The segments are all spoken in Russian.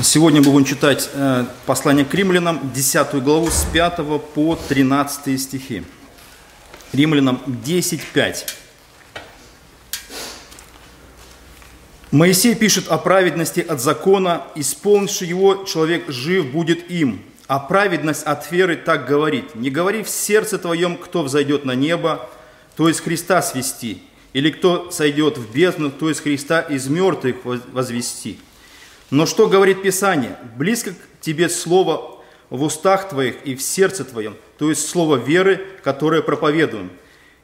Сегодня будем читать послание к Римлянам, 10 главу, с 5 по 13 стихи. Римлянам 10:5. Моисей пишет о праведности от закона, исполнивший его, человек жив будет им. А праведность от веры так говорит: не говори в сердце твоем, кто взойдет на небо, то есть Христа свести, или кто сойдет в бездну, то есть Христа из мертвых возвести. Но что говорит Писание? Близко к тебе слово в устах твоих и в сердце твоем, то есть слово веры, которое проповедуем.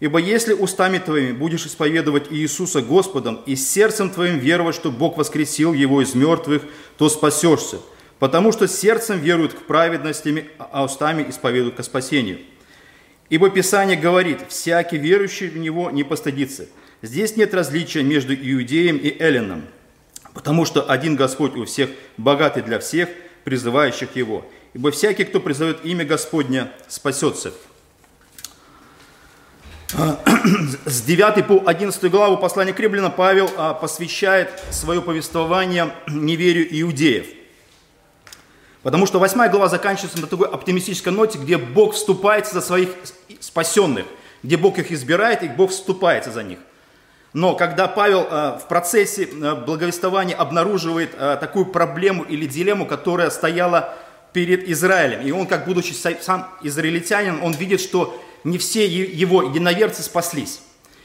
Ибо если устами твоими будешь исповедовать Иисуса Господом и сердцем твоим веровать, что Бог воскресил его из мертвых, то спасешься. Потому что сердцем веруют к праведности, а устами исповедуют ко спасению. Ибо Писание говорит: всякий верующий в него не постыдится. Здесь нет различия между иудеем и эллином. Потому что один Господь у всех, богатый для всех, призывающих Его. Ибо всякий, кто призовет имя Господня, спасется. С 9 по 11 главу послания к Римлянам Павел посвящает свое повествование неверию иудеев. Потому что 8 глава заканчивается на такой оптимистической ноте, где Бог вступается за своих спасенных, где Бог их избирает и Бог вступается за них. Но когда Павел в процессе благовествования обнаруживает такую проблему или дилемму, которая стояла перед Израилем, и он, как будучи сам израильтянин, он видит, что не все его единоверцы спаслись.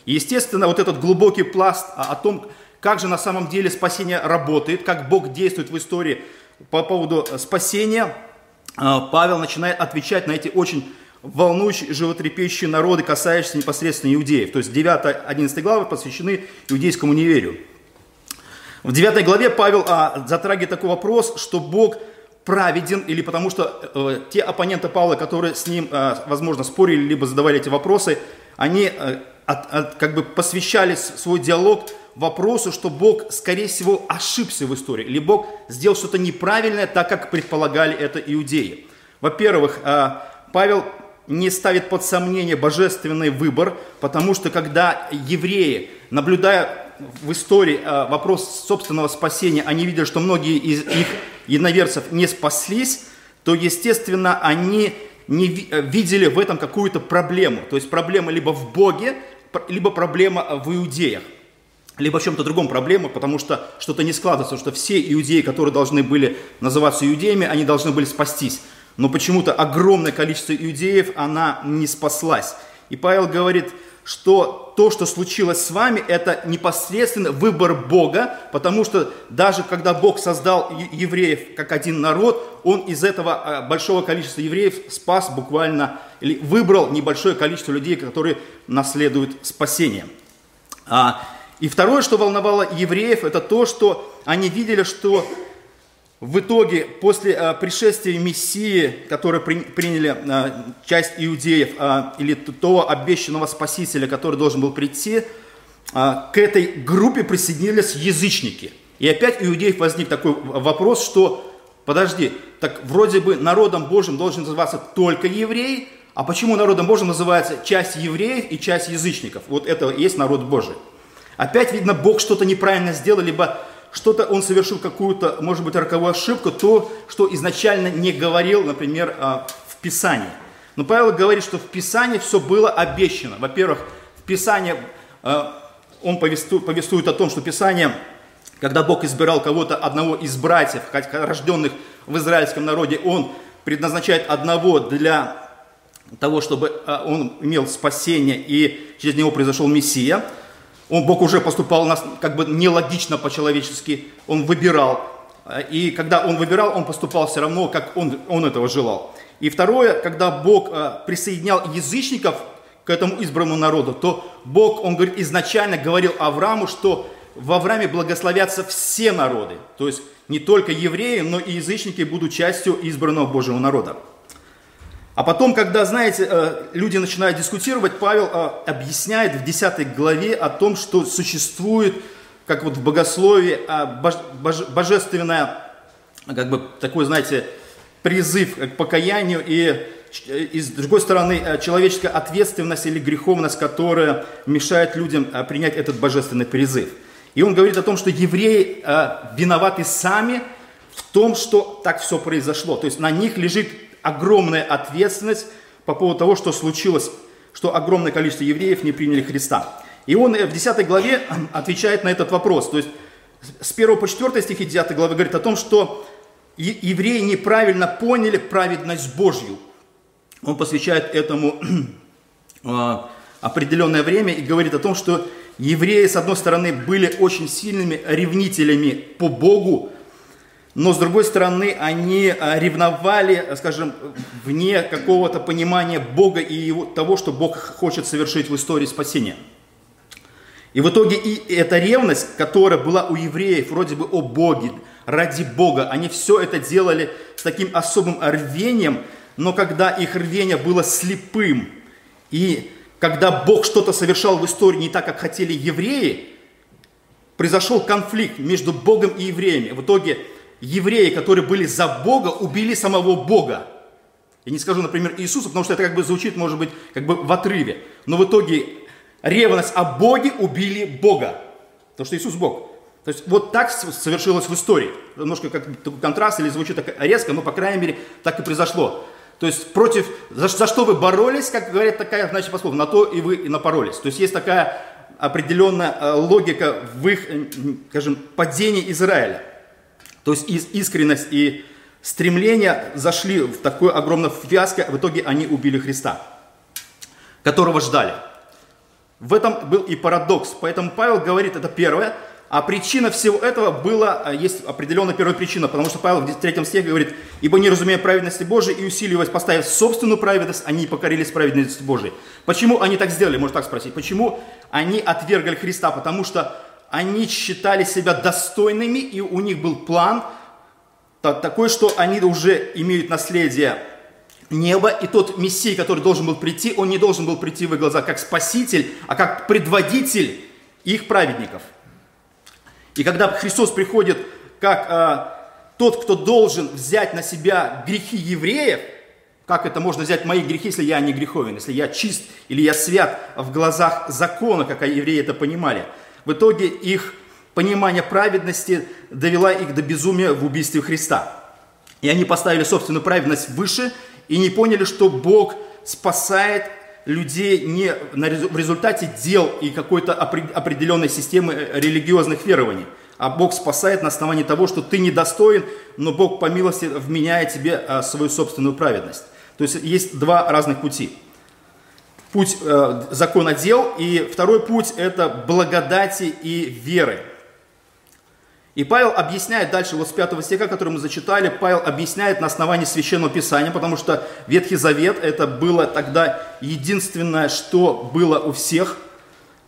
И, естественно, вот этот глубокий пласт о том, как же на самом деле спасение работает, как Бог действует в истории по поводу спасения, Павел начинает отвечать на эти очень волнующие, животрепещущие народы, касающиеся непосредственно иудеев. То есть 9-11 главы посвящены иудейскому неверию. В 9 главе Павел затрагивает такой вопрос, что Бог праведен, или потому что те оппоненты Павла, которые с ним, возможно, спорили, либо задавали эти вопросы, они как бы посвящали свой диалог вопросу, что Бог, скорее всего, ошибся в истории, или Бог сделал что-то неправильное, так как предполагали это иудеи. Во-первых, Павел не ставит под сомнение божественный выбор, потому что когда евреи, наблюдая в истории вопрос собственного спасения, они видят, что многие из их единоверцев не спаслись, то, естественно, они не видели в этом какую-то проблему. То есть проблема либо в Боге, либо проблема в иудеях, либо в чем-то другом проблема, потому что что-то не складывается, потому что все иудеи, которые должны были называться иудеями, они должны были спастись. Но почему-то огромное количество иудеев, она не спаслась. И Павел говорит, что то, что случилось с вами, это непосредственно выбор Бога, потому что даже когда Бог создал евреев как один народ, Он из этого большого количества евреев спас буквально, или выбрал небольшое количество людей, которые наследуют спасение. И второе, что волновало евреев, это то, что они видели, что в итоге, после пришествия Мессии, который приняли часть иудеев, или того обещанного Спасителя, который должен был прийти, к этой группе присоединились язычники. И опять у иудеев возник такой вопрос, что, подожди, так вроде бы народом Божьим должен называться только евреи, а почему народом Божьим называется часть евреев и часть язычников? Вот это и есть народ Божий. Опять, видно, Бог что-то неправильно сделал, либо что-то он совершил какую-то, может быть, роковую ошибку, то, что изначально не говорил, например, в Писании. Но Павел говорит, что в Писании все было обещано. Во-первых, в Писании он повествует о том, что Писание, когда Бог избирал кого-то, одного из братьев, рожденных в израильском народе, он предназначает одного для того, чтобы он имел спасение, и через него произошел Мессия. Бог уже поступал у нас как бы нелогично по-человечески, Он выбирал. И когда Он выбирал, Он поступал все равно, как Он этого желал. И второе, когда Бог присоединял язычников к этому избранному народу, то Бог, Он говорит, изначально говорил Аврааму, что в Аврааме благословятся все народы. То есть не только евреи, но и язычники будут частью избранного Божьего народа. А потом, когда, знаете, люди начинают дискутировать, Павел объясняет в 10 главе о том, что существует, как вот в богословии, божественное, как бы такой, знаете, призыв к покаянию, и с другой стороны, человеческая ответственность или греховность, которая мешает людям принять этот божественный призыв. И он говорит о том, что евреи виноваты сами в том, что так все произошло. То есть на них лежит огромная ответственность по поводу того, что случилось, что огромное количество евреев не приняли Христа. И он в 10 главе отвечает на этот вопрос. То есть с 1 по 4 стихи 10 главы говорит о том, что евреи неправильно поняли праведность Божью. Он посвящает этому определенное время и говорит о том, что евреи, с одной стороны, были очень сильными ревнителями по Богу, но, с другой стороны, они ревновали, скажем, вне какого-то понимания Бога и того, что Бог хочет совершить в истории спасения. И в итоге и эта ревность, которая была у евреев вроде бы о Боге, ради Бога, они все это делали с таким особым рвением, но когда их рвение было слепым, и когда Бог что-то совершал в истории не так, как хотели евреи, произошел конфликт между Богом и евреями. В итоге евреи, которые были за Бога, убили самого Бога. Я не скажу, например, Иисуса, потому что это как бы звучит, может быть, как бы в отрыве. Но в итоге ревность о Боге убили Бога, потому что Иисус Бог. То есть вот так совершилось в истории. Немножко как контраст или звучит так резко, но, по крайней мере, так и произошло. То есть против, за что вы боролись, как говорят, такая, значит, пословица, на то и вы и напоролись. То есть есть такая определенная логика в их, скажем, падении Израиля. То есть искренность и стремление зашли в такое огромное фиаско, в итоге они убили Христа, которого ждали. В этом был и парадокс. Поэтому Павел говорит, это первое. А причина всего этого была, есть определенная первая причина, потому что Павел в 3 стихе говорит: «Ибо не разумея праведности Божией и усиливаясь, поставив собственную праведность, они покорились праведности Божией». Почему они так сделали, можно так спросить. Почему они отвергли Христа? Потому что они считали себя достойными, и у них был план такой, что они уже имеют наследие неба, и тот Мессия, который должен был прийти, он не должен был прийти в их глаза как спаситель, а как предводитель их праведников. И когда Христос приходит как тот, кто должен взять на себя грехи евреев, как это можно взять мои грехи, если я не греховен, если я чист или я свят в глазах закона, как евреи это понимали. В итоге их понимание праведности довело их до безумия в убийстве Христа. И они поставили собственную праведность выше и не поняли, что Бог спасает людей не в результате дел и какой-то определенной системы религиозных верований. А Бог спасает на основании того, что ты недостоин, но Бог по милости вменяет тебе свою собственную праведность. То есть есть два разных пути. Путь закона дел, и второй путь – это благодати и веры. И Павел объясняет дальше, вот с 5 стиха, который мы зачитали, Павел объясняет на основании Священного Писания, потому что Ветхий Завет – это было тогда единственное, что было у всех.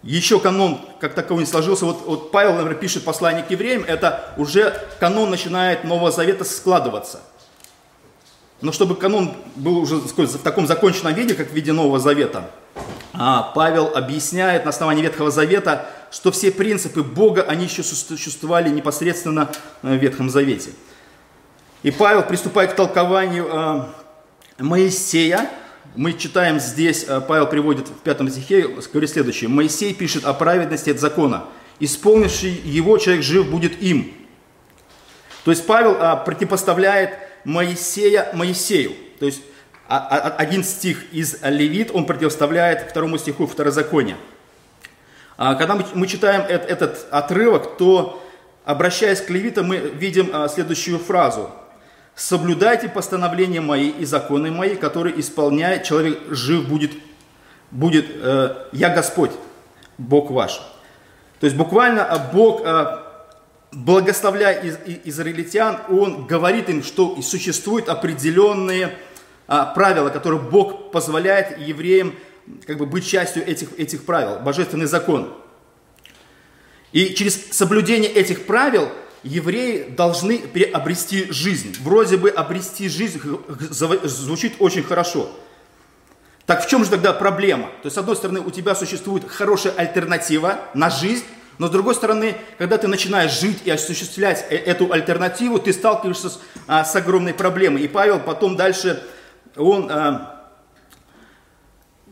Еще канон как таковой не сложился. Вот Павел, например, пишет послание к евреям, это уже канон начинает Нового Завета складываться. Но чтобы канон был уже в таком законченном виде, как в виде Нового Завета, Павел объясняет на основании Ветхого Завета, что все принципы Бога, они еще существовали непосредственно в Ветхом Завете. И Павел приступает к толкованию Моисея. Мы читаем здесь, Павел приводит в 5 стихе, говорит следующее. «Моисей пишет о праведности от закона. Исполнивший его, человек жив будет им». То есть Павел противопоставляет Моисея Моисею. То есть один стих из Левит, он противопоставляет 2 стиху Второзакония. Когда мы читаем этот отрывок, то, обращаясь к Левитам, мы видим следующую фразу. «Соблюдайте постановления мои и законы мои, которые исполняет человек, жив будет я Господь, Бог ваш». То есть буквально Бог, благословляя израильтян, Он говорит им, что существуют определенные правила, которые Бог позволяет евреям как бы быть частью этих правил, божественный закон. И через соблюдение этих правил евреи должны обрести жизнь. Вроде бы обрести жизнь звучит очень хорошо. Так в чем же тогда проблема? То есть, с одной стороны, у тебя существует хорошая альтернатива на жизнь, но с другой стороны, когда ты начинаешь жить и осуществлять эту альтернативу, ты сталкиваешься с огромной проблемой. И Павел потом дальше, он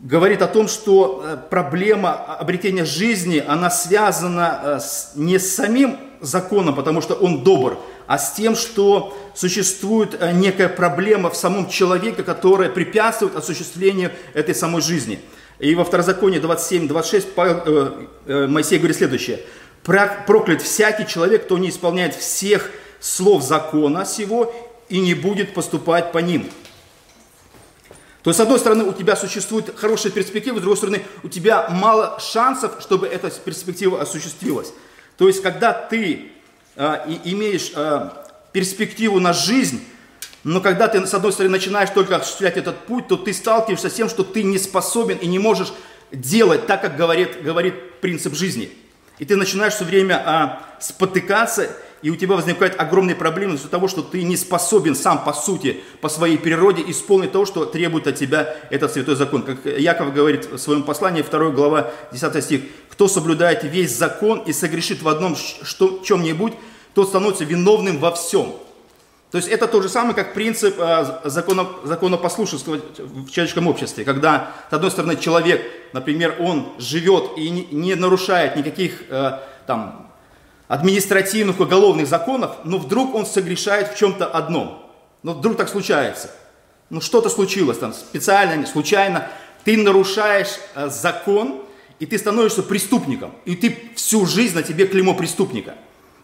говорит о том, что проблема обретения жизни, она связана не с самим законом, потому что он добр, а с тем, что существует некая проблема в самом человеке, которая препятствует осуществлению этой самой жизни. И во Второзаконии 27-26 Моисей говорит следующее. «Проклят всякий человек, кто не исполняет всех слов закона сего и не будет поступать по ним». То есть, с одной стороны, у тебя существует хорошая перспектива, с другой стороны, у тебя мало шансов, чтобы эта перспектива осуществилась. То есть, когда ты имеешь перспективу на жизнь, но когда ты, с одной стороны, начинаешь только осуществлять этот путь, то ты сталкиваешься с тем, что ты не способен и не можешь делать так, как говорит принцип жизни. И ты начинаешь все время спотыкаться, и у тебя возникают огромные проблемы из-за того, что ты не способен сам по сути, по своей природе исполнить то, что требует от тебя этот святой закон. Как Яков говорит в своем послании, 2 глава, 10 стих. «Кто соблюдает весь закон и согрешит в одном чем-нибудь, тот становится виновным во всем». То есть это то же самое, как принцип законопослушества в человеческом обществе. Когда, с одной стороны, человек, например, он живет и не нарушает никаких там административных, уголовных законов, но вдруг он согрешает в чем-то одном. Но вдруг так случается. Ну что-то случилось там специально, случайно. Ты нарушаешь закон, и ты становишься преступником. И ты всю жизнь, на тебе клеймо преступника.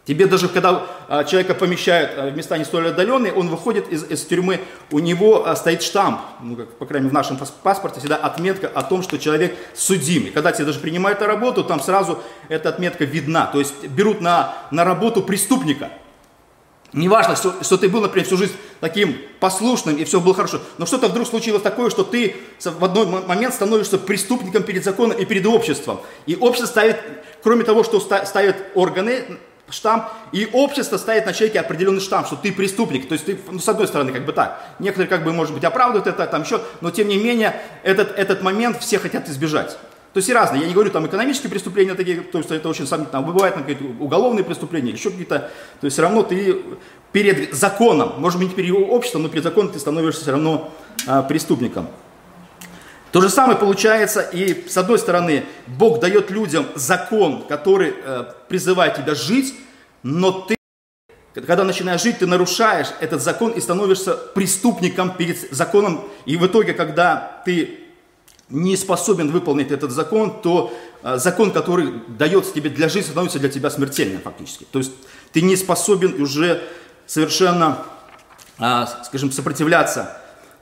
Тебе даже, когда человека помещают в места не столь отдаленные, он выходит из тюрьмы, у него стоит штамп, ну, как, по крайней мере, в нашем паспорте всегда отметка о том, что человек судим. И когда тебя даже принимают на работу, там сразу эта отметка видна. То есть берут на работу преступника. Неважно, что ты был, например, всю жизнь таким послушным, и все было хорошо. Но что-то вдруг случилось такое, что ты в одной момент становишься преступником перед законом и перед обществом. И общество ставит, кроме того, что ставят органы, штамп, и общество ставит на человеке определенный штамп, что ты преступник. То есть ты, ну, с одной стороны, как бы так. Некоторые, как бы, может быть, оправдывают это, там еще, но тем не менее, этот момент все хотят избежать. То есть и разные. Я не говорю там экономические преступления такие, то есть это очень сомнительно. Бывают какие-то уголовные преступления, еще какие-то. То есть все равно ты перед законом, может быть, не перед обществом, но перед законом ты становишься все равно преступником. То же самое получается и, с одной стороны, Бог дает людям закон, который призывает тебя жить, но ты, когда начинаешь жить, ты нарушаешь этот закон и становишься преступником перед законом. И в итоге, когда ты не способен выполнить этот закон, то закон, который дается тебе для жизни, становится для тебя смертельным фактически. То есть ты не способен уже совершенно, скажем, сопротивляться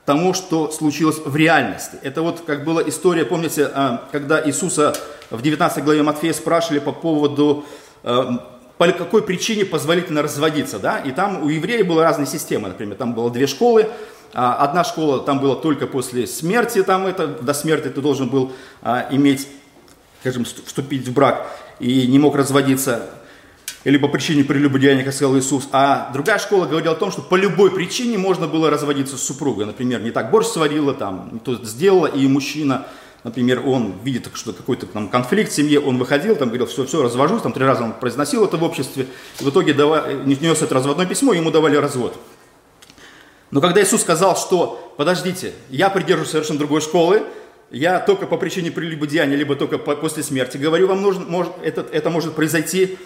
тому, что случилось в реальности. Это вот как была история, помните, когда Иисуса в 19 главе Матфея спрашивали по поводу, по какой причине позволительно разводиться, да? И там у евреев были разные системы, например, там было две школы. Одна школа там была только после смерти, там это, до смерти ты должен был иметь, скажем, вступить в брак и не мог разводиться, или по причине прелюбодеяния, как сказал Иисус. А другая школа говорила о том, что по любой причине можно было разводиться с супругой. Например, не так борщ сварила, там, не то сделала, и мужчина, например, он видит, что какой-то там конфликт в семье, он выходил, там, говорил, все, развожусь, там 3 раза он произносил это в обществе, и в итоге нес это разводное письмо, ему давали развод. Но когда Иисус сказал, что, подождите, я придерживаюсь совершенно другой школы, я только по причине прелюбодеяния, либо только после смерти, говорю, вам это может произойти,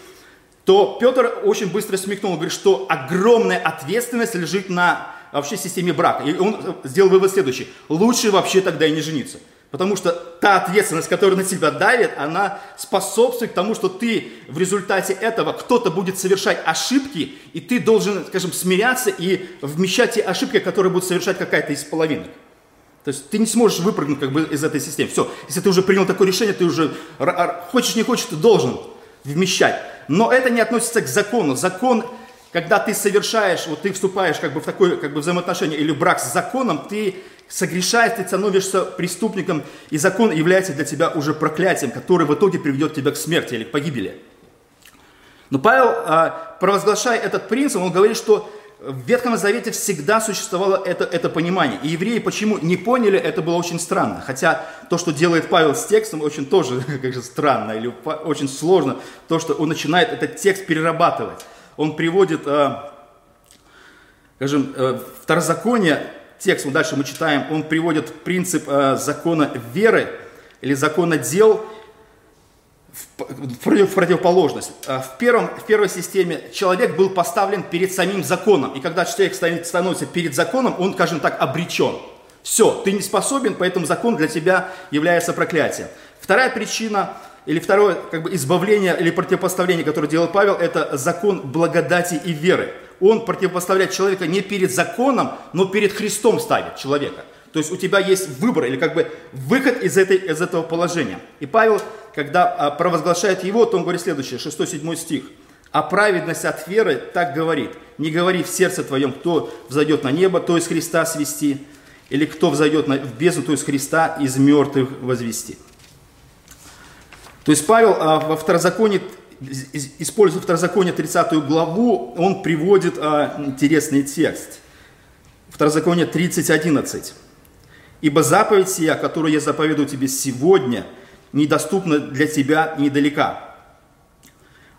то Петр очень быстро смекнул, говорит, что огромная ответственность лежит на вообще системе брака. И он сделал вывод следующий. Лучше вообще тогда и не жениться. Потому что та ответственность, которая на тебя давит, она способствует тому, что ты в результате этого, кто-то будет совершать ошибки, и ты должен, скажем, смиряться и вмещать те ошибки, которые будет совершать какая-то из половинок. То есть ты не сможешь выпрыгнуть как бы из этой системы. Все, если ты уже принял такое решение, ты уже хочешь, не хочешь, ты должен вмещать. Но это не относится к закону. Закон, когда ты совершаешь, вот ты вступаешь как бы в такое как бы взаимоотношение или брак с законом, ты согрешаешь, ты становишься преступником, и закон является для тебя уже проклятием, которое в итоге приведет тебя к смерти или к погибели. Но Павел, провозглашая этот принцип, он говорит, что в Ветхом Завете всегда существовало это понимание. И евреи почему не поняли, это было очень странно. Хотя то, что делает Павел с текстом, очень тоже как же странно или очень сложно. То, что он начинает этот текст перерабатывать. Он приводит, скажем, Второзаконие, текст, дальше мы читаем, он приводит принцип закона веры или закона дел в противоположность. В первой системе человек был поставлен перед самим законом. И когда человек становится перед законом, он, скажем так, обречен. Все, ты не способен, поэтому закон для тебя является проклятием. Вторая причина, или второе избавление или противопоставление, которое делал Павел, это закон благодати и веры. Он противопоставляет человека не перед законом, но перед Христом ставит человека. То есть у тебя есть выбор или выход из этого положения. И Павел, когда провозглашает его, то он говорит следующее, 6-7 стих. «А праведность от веры так говорит, не говори в сердце твоем, кто взойдет на небо, то из Христа свести, или кто взойдет в бездну, то из Христа из мертвых возвести». То есть Павел во Второзаконии, используя Второзаконие 30 главу, он приводит интересный текст. Второзаконие 30:11. «Ибо заповедь сия, которую я заповедую тебе сегодня, недоступна для тебя недалека.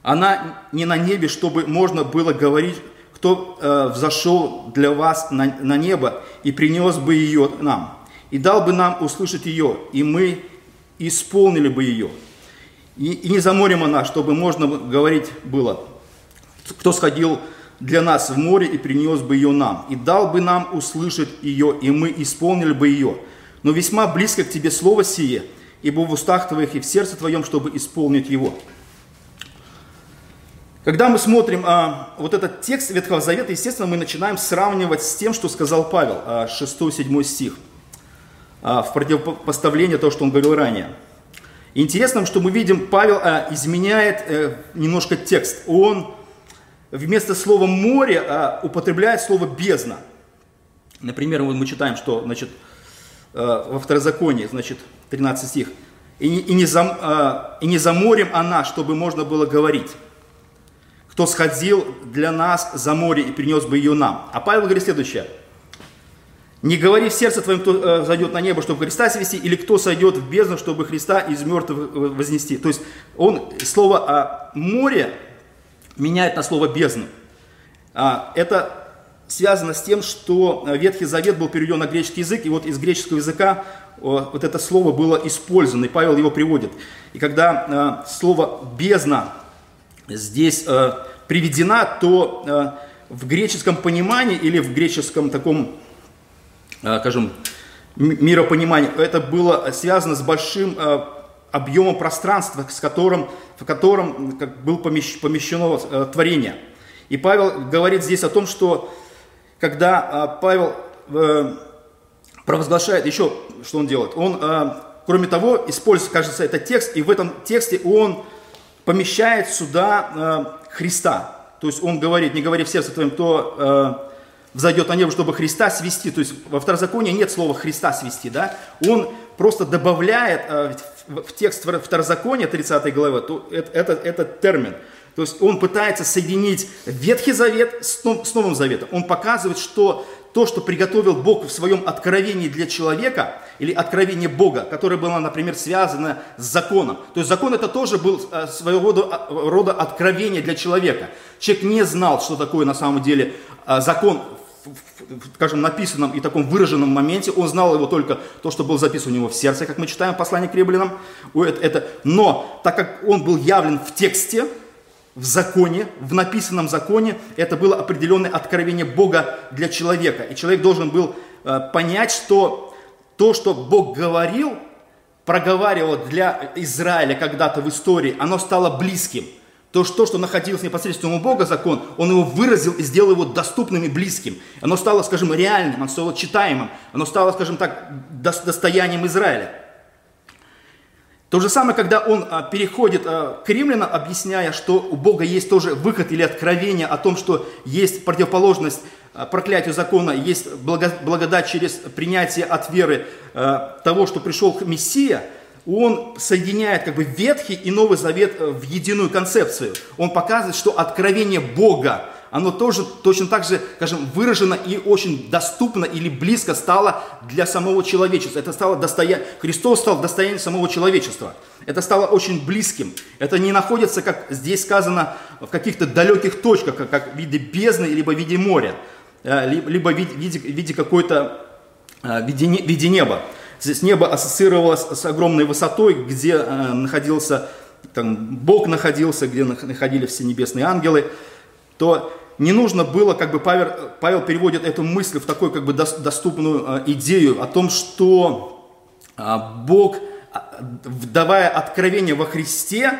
Она не на небе, чтобы можно было говорить, кто взошел для вас на небо и принес бы ее нам, и дал бы нам услышать ее, и мы исполнили бы ее. И не за морем она, чтобы можно говорить было, кто сходил для нас в море и принес бы ее нам, и дал бы нам услышать ее, и мы исполнили бы ее. Но весьма близко к тебе слово сие, ибо в устах твоих и в сердце твоем, чтобы исполнить его». Когда мы смотрим вот этот текст Ветхого Завета, естественно, мы начинаем сравнивать с тем, что сказал Павел, 6-7 стих, в противопоставлении того, что он говорил ранее. Интересно, что мы видим, Павел изменяет немножко текст. Он вместо слова «море» употребляет слово «бездна». Например, мы читаем, что во Второзаконии, 13 стих, «И не за морем она, чтобы можно было говорить, кто сходил для нас за море и принес бы ее нам». А Павел говорит следующее. «Не говори в сердце твоем, кто зайдет на небо, чтобы Христа свести, или кто сойдет в бездну, чтобы Христа из мертвых вознести». То есть он слово «море» меняет на слово «бездну». Это связано с тем, что Ветхий Завет был переведен на греческий язык, и вот из греческого языка вот это слово было использовано, и Павел его приводит. И когда слово «бездна» здесь приведена, то в греческом понимании или в греческом таком, скажем, миропонимании это было связано с большим объемом пространства, в котором было помещено творение. И Павел говорит здесь о том, что когда Павел провозглашает еще, что он делает, он, кроме того, использует, кажется, этот текст, и в этом тексте он помещает сюда Христа. То есть он говорит, не говори в сердце твоем, кто взойдет на небо, чтобы Христа свести. То есть во Второзаконии нет слова Христа свести. Да? Он просто добавляет в текст Второзакония 30 главы этот термин. То есть он пытается соединить Ветхий Завет с Новым Заветом. Он показывает, что то, что приготовил Бог в своем откровении для человека, или откровение Бога, которое было, например, связано с законом. То есть закон это тоже был своего рода откровение для человека. Человек не знал, что такое на самом деле закон, скажем, написанном и таком выраженном моменте. Он знал его только то, что было записано у него в сердце, как мы читаем в послании к Римлянам. Но так как он был явлен в тексте, в законе, в написанном законе, это было определенное откровение Бога для человека. И человек должен был понять, что то, что Бог говорил, проговаривал для Израиля когда-то в истории, оно стало близким. То, что находилось непосредственно у Бога закон, он его выразил и сделал его доступным и близким. Оно стало, скажем, реальным, оно стало читаемым, оно стало, скажем так, достоянием Израиля. То же самое, когда он переходит к римлянам, объясняя, что у Бога есть тоже выход или откровение о том, что есть противоположность проклятию закона, есть благодать через принятие от веры того, что пришел Мессия, он соединяет Ветхий и Новый Завет в единую концепцию. Он показывает, что откровение Бога, оно тоже точно так же, скажем, выражено и очень доступно или близко стало для самого человечества. Это стало Христос стал достоянием самого человечества. Это стало очень близким. Это не находится, как здесь сказано, в каких-то далеких точках, как в виде бездны, либо в виде моря, либо в виде неба. Здесь небо ассоциировалось с огромной высотой, где находился там Бог находился, где находились все небесные ангелы, то не нужно было, как бы Павел переводит эту мысль в такую как бы доступную идею о том, что Бог, давая откровение во Христе,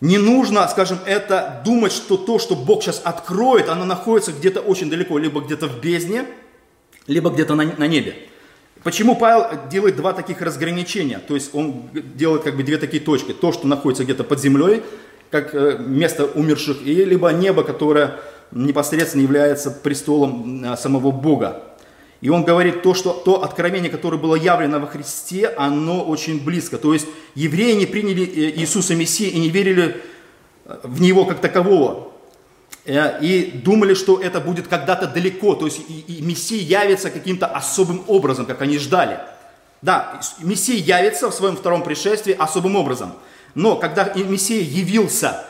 не нужно, скажем, это думать, что то, что Бог сейчас откроет, оно находится где-то очень далеко, либо где-то в бездне, либо где-то на небе. Почему Павел делает два таких разграничения? То есть он делает как бы две такие точки. То, что находится где-то под землей, как место умерших, и либо небо, которое непосредственно является престолом самого Бога. И он говорит то, что то откровение, которое было явлено во Христе, оно очень близко. То есть евреи не приняли Иисуса Мессии и не верили в Него как такового. И думали, что это будет когда-то далеко, то есть и Мессия явится каким-то особым образом, как они ждали. Да, Мессия явится в своем втором пришествии особым образом, но когда Мессия явился,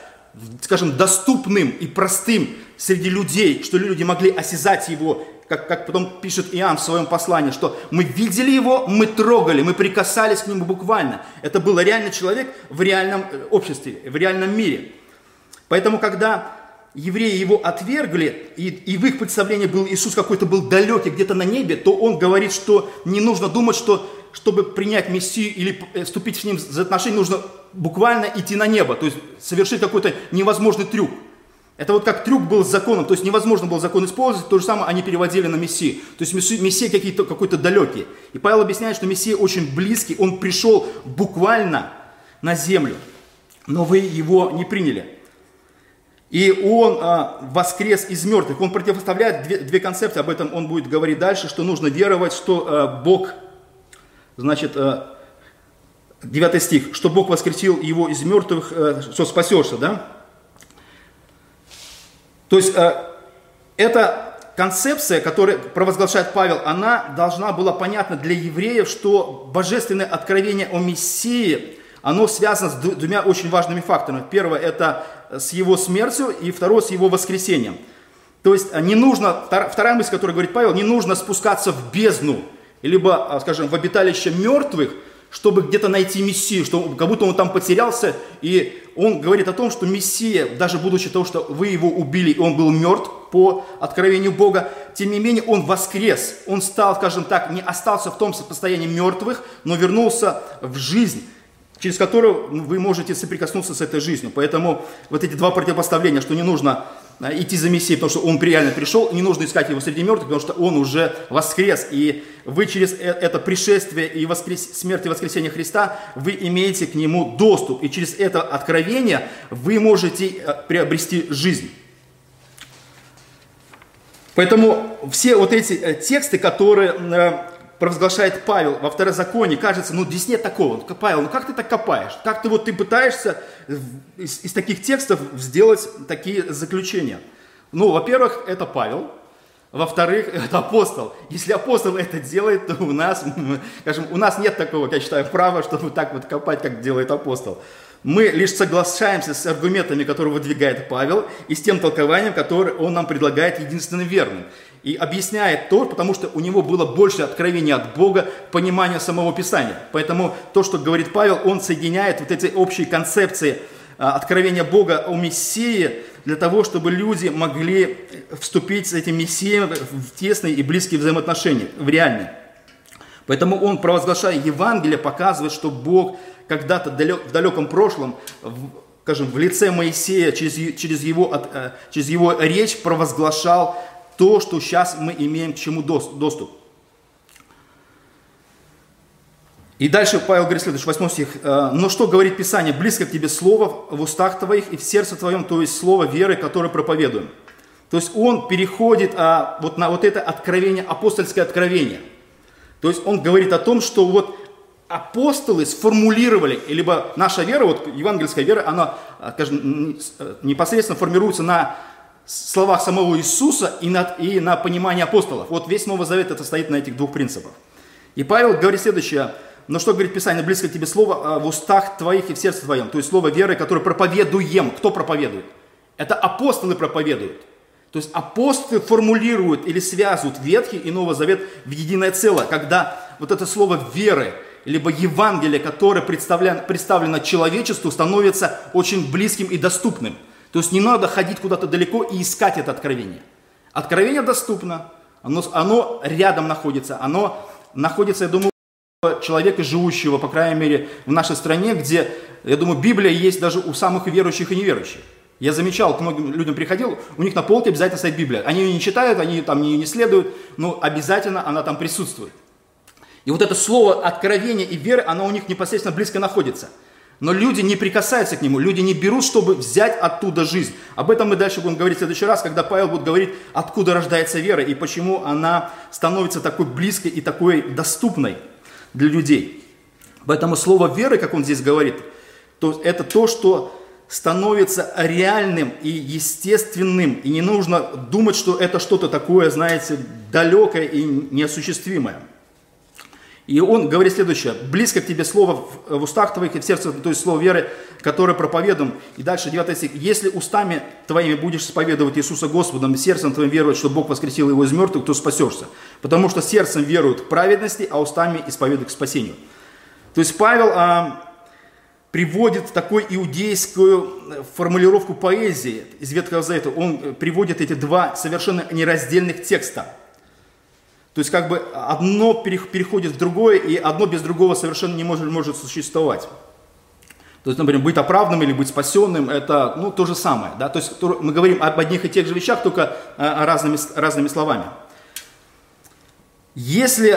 скажем, доступным и простым среди людей, что люди могли осязать Его, как потом пишет Иоанн в своем послании, что мы видели Его, мы трогали, мы прикасались к Нему буквально. Это был реальный человек в реальном обществе, в реальном мире. Поэтому, когда евреи его отвергли, и в их представлении был Иисус какой-то был далекий, где-то на небе, то он говорит, что не нужно думать, что чтобы принять Мессию или вступить с ним в отношения, нужно буквально идти на небо, то есть совершить какой-то невозможный трюк. Это вот как трюк был с законом, то есть невозможно было закон использовать, то же самое они переводили на Мессию. То есть Мессия какой-то далекий. И Павел объясняет, что Мессия очень близкий, он пришел буквально на землю, но вы его не приняли. И он воскрес из мертвых. Он противопоставляет две концепции, об этом он будет говорить дальше, что нужно веровать, что Бог, значит, 9 стих, что Бог воскресил его из мертвых, что спасешься, да? То есть эта концепция, которую провозглашает Павел, она должна была понятна для евреев, что божественное откровение о Мессии, оно связано с двумя очень важными факторами. Первое – это с его смертью, и второе – с его воскресением. То есть не нужно, вторая мысль, которую говорит Павел, не нужно спускаться в бездну, либо, скажем, в обиталище мертвых, чтобы где-то найти Мессию, что, как будто он там потерялся, и он говорит о том, что Мессия, даже будучи того, что вы его убили, и он был мертв по откровению Бога, тем не менее он воскрес, он стал, скажем так, не остался в том состоянии мертвых, но вернулся в жизнь, через которую вы можете соприкоснуться с этой жизнью. Поэтому вот эти два противопоставления, что не нужно идти за Мессией, потому что он реально пришел, не нужно искать его среди мертвых, потому что он уже воскрес. И вы через это пришествие и смерть и воскресение Христа, вы имеете к нему доступ. И через это откровение вы можете приобрести жизнь. Поэтому все вот эти тексты, которые провозглашает Павел во Второзаконии, кажется, здесь нет такого. Павел, как ты так копаешь? Как ты пытаешься из таких текстов сделать такие заключения? Во-первых, это Павел. Во-вторых, это апостол. Если апостол это делает, то у нас нет такого, я считаю, права, чтобы так вот копать, как делает апостол. Мы лишь соглашаемся с аргументами, которые выдвигает Павел, и с тем толкованием, которое он нам предлагает единственно верным. И объясняет то, потому что у него было больше откровения от Бога, понимания самого Писания. Поэтому то, что говорит Павел, он соединяет вот эти общие концепции откровения Бога о Мессии, для того, чтобы люди могли вступить с этим Мессией в тесные и близкие взаимоотношения, в реальные. Поэтому он, провозглашая Евангелие, показывает, что Бог когда-то в далеком прошлом, скажем, в лице Моисея, через его речь провозглашал то, что сейчас мы имеем к чему доступ. И дальше Павел говорит следующий, 8 стих. «Но что говорит Писание? Близко к тебе слово в устах твоих и в сердце твоем, то есть слово веры, которое проповедуем». То есть он переходит на вот это откровение, апостольское откровение. То есть он говорит о том, что вот апостолы сформулировали, либо наша вера, вот евангельская вера, она, скажем, непосредственно формируется на словах самого Иисуса и на понимании апостолов. Вот весь Новый Завет это стоит на этих двух принципах. И Павел говорит следующее. «Но что говорит Писание? Близко к тебе слово в устах твоих и в сердце твоем». То есть слово веры, которое проповедуем. Кто проповедует? Это апостолы проповедуют. То есть апостолы формулируют или связывают Ветхий и Новый Завет в единое целое. Когда вот это слово веры либо Евангелие, которое представлено человечеству, становится очень близким и доступным. То есть не надо ходить куда-то далеко и искать это откровение. Откровение доступно, оно рядом находится, оно находится, я думаю, у человека, живущего, по крайней мере, в нашей стране, где, я думаю, Библия есть даже у самых верующих и неверующих. Я замечал, к многим людям приходил, у них на полке обязательно стоит Библия. Они ее не читают, они там ее не следуют, но обязательно она там присутствует. И вот это слово откровения и веры, оно у них непосредственно близко находится. Но люди не прикасаются к нему, люди не берут, чтобы взять оттуда жизнь. Об этом мы дальше будем говорить в следующий раз, когда Павел будет говорить, откуда рождается вера и почему она становится такой близкой и такой доступной для людей. Поэтому слово веры, как он здесь говорит, то это то, что становится реальным и естественным. И не нужно думать, что это что-то такое, знаете, далекое и неосуществимое. И он говорит следующее. «Близко к тебе слово в устах твоих и в сердце, то есть слово веры, которое проповедуем». И дальше 9 стих. «Если устами твоими будешь исповедовать Иисуса Господом, и сердцем твоим веровать, что Бог воскресил его из мертвых, то спасешься. Потому что сердцем веруют к праведности, а устами исповедуют к спасению». То есть Павел приводит такую иудейскую формулировку поэзии из Ветхого Завета. Он приводит эти два совершенно нераздельных текста. То есть как бы одно переходит в другое, и одно без другого совершенно не может существовать. То есть, например, быть оправданным или быть спасенным – это то же самое. Да? То есть мы говорим об одних и тех же вещах, только разными словами. Если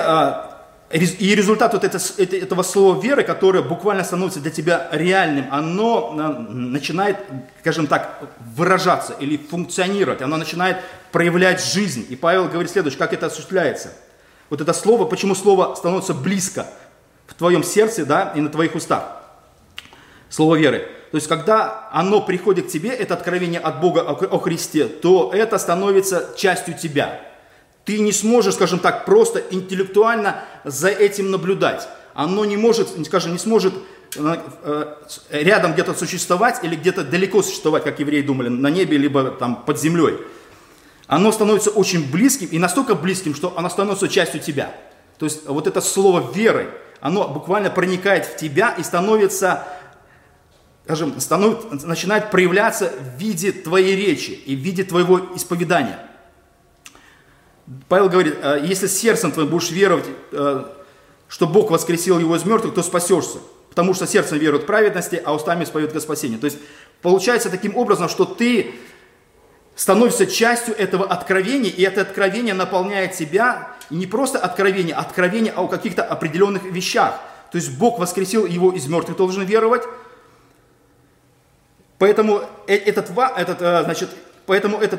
и результат вот этого слова веры, которое буквально становится для тебя реальным, оно начинает, скажем так, выражаться или функционировать, оно начинает проявлять жизнь. И Павел говорит следующее, как это осуществляется. Вот это слово, почему слово становится близко в твоем сердце, да, и на твоих устах. Слово веры. То есть, когда оно приходит к тебе, это откровение от Бога о Христе, то это становится частью тебя. Ты не сможешь, скажем так, просто интеллектуально за этим наблюдать. Оно не может, скажем, не сможет рядом где-то существовать или где-то далеко существовать, как евреи думали, на небе, либо там под землей. Оно становится очень близким и настолько близким, что оно становится частью тебя. То есть вот это слово веры, оно буквально проникает в тебя и становится, скажем, начинает проявляться в виде твоей речи и в виде твоего исповедания. Павел говорит, если сердцем твоим будешь веровать, что Бог воскресил его из мертвых, то спасешься, потому что сердцем верует к праведности, а устами исповедует ко спасению. То есть получается таким образом, что ты становишься частью этого откровения, и это откровение наполняет тебя, и не просто откровение о каких-то определенных вещах. То есть Бог воскресил его из мертвых, должен веровать. Поэтому этот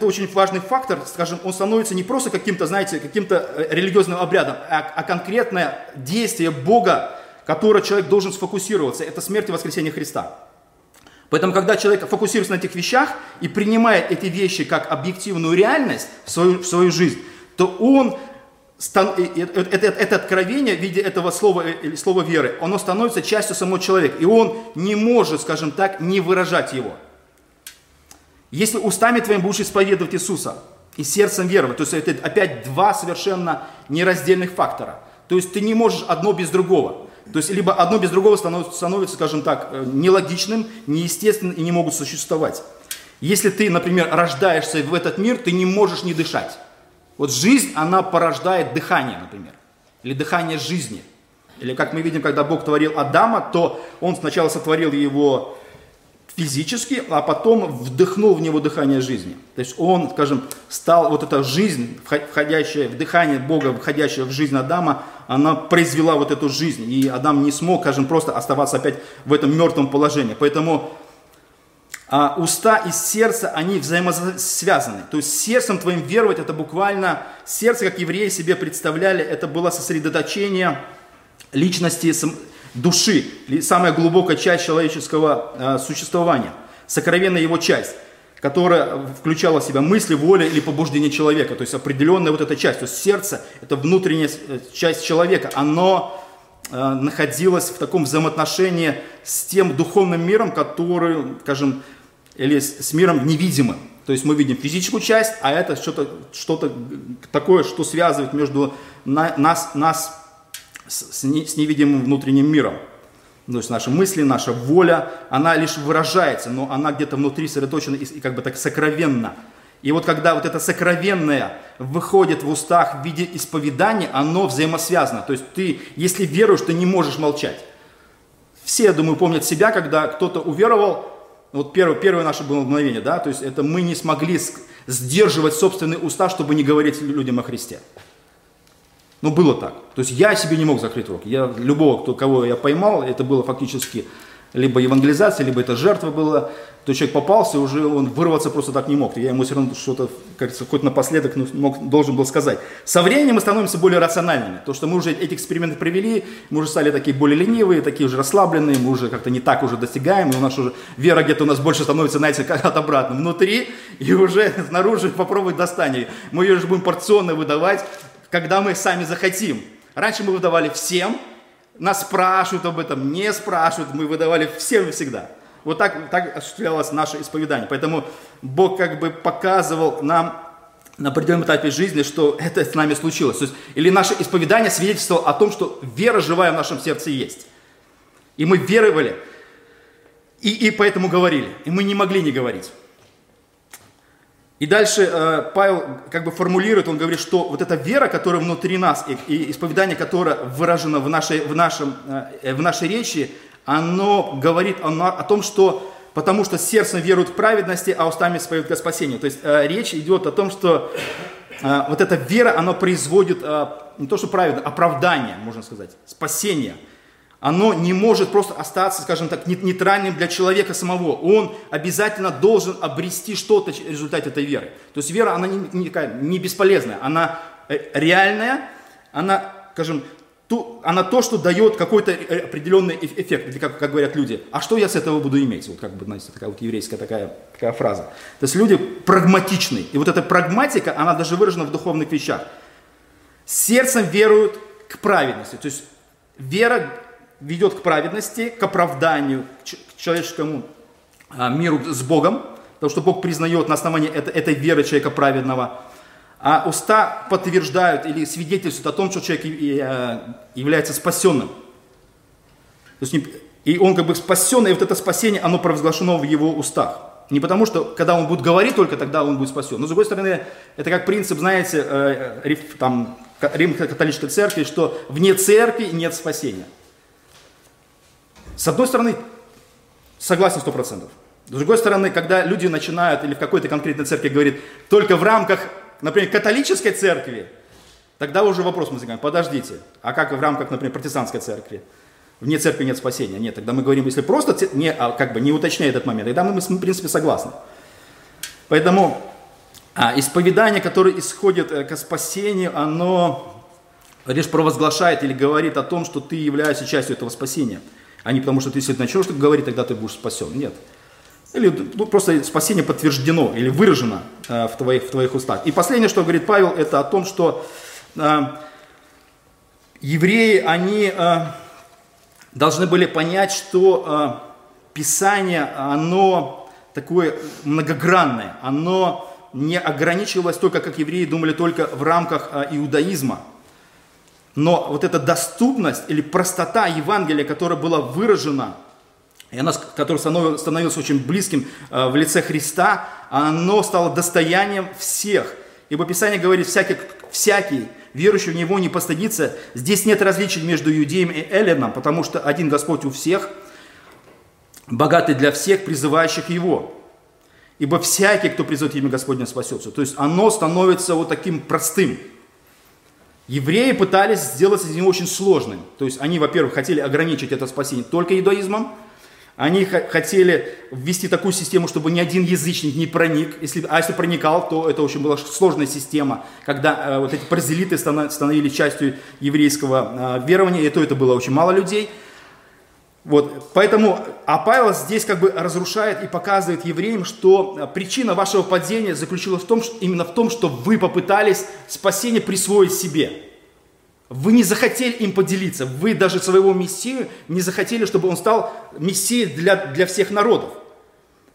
очень важный фактор, скажем, он становится не просто каким-то, знаете, каким-то религиозным обрядом, а конкретное действие Бога, которое человек должен сфокусироваться. Это смерть и воскресение Христа. Поэтому, когда человек фокусируется на этих вещах и принимает эти вещи как объективную реальность в свою жизнь, то он, это откровение в виде этого слова или слова веры, оно становится частью самого человека. И он не может, скажем так, не выражать его. Если устами твоими будешь исповедовать Иисуса и сердцем веровать, то есть это опять два совершенно нераздельных фактора. То есть ты не можешь одно без другого. То есть либо одно без другого становится, скажем так, нелогичным, неестественным и не могут существовать. Если ты, например, рождаешься в этот мир, ты не можешь не дышать. Вот жизнь, она порождает дыхание, например, или дыхание жизни. Или как мы видим, когда Бог творил Адама, то Он сначала сотворил его физически, а потом вдохнул в него дыхание жизни. То есть он, скажем, стал, вот эта жизнь, входящая в дыхание Бога, входящая в жизнь Адама, она произвела вот эту жизнь. И Адам не смог, скажем, просто оставаться опять в этом мертвом положении. Поэтому уста и сердце, они взаимосвязаны. То есть сердцем твоим веровать, это буквально сердце, как евреи себе представляли, это было сосредоточение личности души, самая глубокая часть человеческого существования, сокровенная его часть, которая включала в себя мысли, воля или побуждение человека, то есть определенная вот эта часть, то есть сердце, это внутренняя часть человека, оно находилось в таком взаимоотношении с тем духовным миром, который, скажем, или с миром невидимым. То есть мы видим физическую часть, а это что-то такое, что связывает между нас с невидимым внутренним миром. То есть наши мысли, наша воля, она лишь выражается, но она где-то внутри сосредоточена и как бы так сокровенна. И вот когда вот это сокровенное выходит в устах в виде исповедания, оно взаимосвязано. То есть ты, если веруешь, ты не можешь молчать. Все, я думаю, помнят себя, когда кто-то уверовал. Вот первое наше было мгновение, да, то есть это мы не смогли сдерживать собственные уста, чтобы не говорить людям о Христе. Ну, было так. То есть я себе не мог закрыть руки. Я любого, кого я поймал, это было фактически либо евангелизация, либо это жертва была. То есть человек попался, уже он вырваться просто так не мог. Я ему все равно что-то, кажется, хоть напоследок должен был сказать. Со временем мы становимся более рациональными. То, что мы уже эти эксперименты провели, мы уже стали такие более ленивые, такие уже расслабленные, мы уже как-то не так уже достигаем, и у нас уже вера где-то у нас больше становится, знаете, как от обратно. Внутри и уже снаружи попробуй достань. Мы ее же будем порционно выдавать, когда мы сами захотим. Раньше мы выдавали всем, нас спрашивают об этом, не спрашивают, мы выдавали всем и всегда. Вот так осуществлялось наше исповедание. Поэтому Бог как бы показывал нам на определенном этапе жизни, что это с нами случилось. То есть, или наше исповедание свидетельствовало о том, что вера живая в нашем сердце есть. И мы веровали, и поэтому говорили. И мы не могли не говорить. И дальше Павел как бы формулирует, он говорит, что вот эта вера, которая внутри нас, и исповедание, которое выражено в нашей речи, оно говорит о том, что потому что сердцем веруют к праведности, а устами исповедуют ко спасению. То есть речь идет о том, что вот эта вера, она производит не то что праведность, оправдание, можно сказать, спасение. Оно не может просто остаться, скажем так, нейтральным для человека самого. Он обязательно должен обрести что-то в результате этой веры. То есть вера, она не бесполезная, она реальная, она, скажем, она то, что дает какой-то определенный эффект, или как говорят люди. А что я с этого буду иметь? Вот как бы, знаете, такая вот еврейская такая фраза. То есть люди прагматичны. И вот эта прагматика, она даже выражена в духовных вещах. Сердцем веруют к праведности. То есть вера ведет к праведности, к оправданию, к человеческому миру с Богом, потому что Бог признает на основании этой веры человека праведного, а уста подтверждают или свидетельствуют о том, что человек является спасенным. То есть, и он как бы спасен, и вот это спасение, оно провозглашено в его устах. Не потому что, когда он будет говорить, только тогда он будет спасен. Но, с другой стороны, это как принцип, знаете, там, Римской католической церкви, что вне церкви нет спасения. С одной стороны, согласен 100%. С другой стороны, когда люди начинают или в какой-то конкретной церкви говорят, только в рамках, например, католической церкви, тогда уже вопрос возникает, подождите, а как в рамках, например, протестантской церкви? Вне церкви нет спасения. Нет, тогда мы говорим, если просто как бы не уточняя этот момент, тогда мы, в принципе, согласны. Поэтому исповедание, которое исходит к спасению, оно лишь провозглашает или говорит о том, что ты являешься частью этого спасения. А не потому, что ты, если ты начнешь говорить, тогда ты будешь спасен. Нет. Или просто спасение подтверждено или выражено в твоих устах. И последнее, что говорит Павел, это о том, что евреи, они должны были понять, что Писание, оно такое многогранное. Оно не ограничивалось только, как евреи думали, только в рамках иудаизма. Но вот эта доступность или простота Евангелия, которая была выражена, и она, которая становилась очень близким в лице Христа, оно стало достоянием всех. Ибо Писание говорит, всякий, верующий в Него, не постыдится. Здесь нет различий между иудеем и эллином, потому что один Господь у всех, богатый для всех, призывающих Его. Ибо всякий, кто призовет имя Господне, спасется. То есть оно становится вот таким простым. Евреи пытались сделать из него очень сложным. То есть они, во-первых, хотели ограничить это спасение только иудаизмом. Они хотели ввести такую систему, чтобы ни один язычник не проник. А если проникал, то это очень была сложная система, когда вот эти прозелиты становились частью еврейского верования, и то это было очень мало людей. Вот. Поэтому, Павел здесь как бы разрушает и показывает евреям, что причина вашего падения заключилась именно в том, что вы попытались спасение присвоить себе. Вы не захотели им поделиться. Вы даже своего Мессию не захотели, чтобы он стал Мессией для всех народов.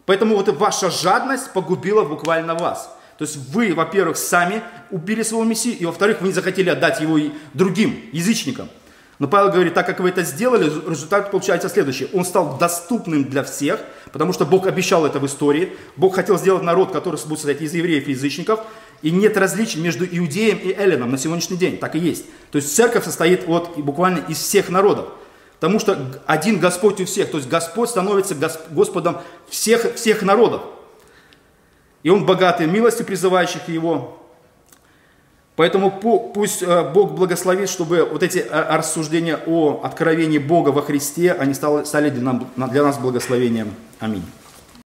Поэтому вот ваша жадность погубила буквально вас. То есть вы, во-первых, сами убили своего Мессию, и во-вторых, вы не захотели отдать его и другим язычникам. Но Павел говорит, так как вы это сделали, результат получается следующий. Он стал доступным для всех, потому что Бог обещал это в истории. Бог хотел сделать народ, который будет состоять из евреев и язычников. И нет различий между иудеем и эллином на сегодняшний день. Так и есть. То есть церковь состоит буквально из всех народов. Потому что один Господь у всех. То есть Господь становится Господом всех народов. И Он богатый милостью призывающих Его. Поэтому пусть Бог благословит, чтобы вот эти рассуждения о откровении Бога во Христе, они стали для нас благословением. Аминь.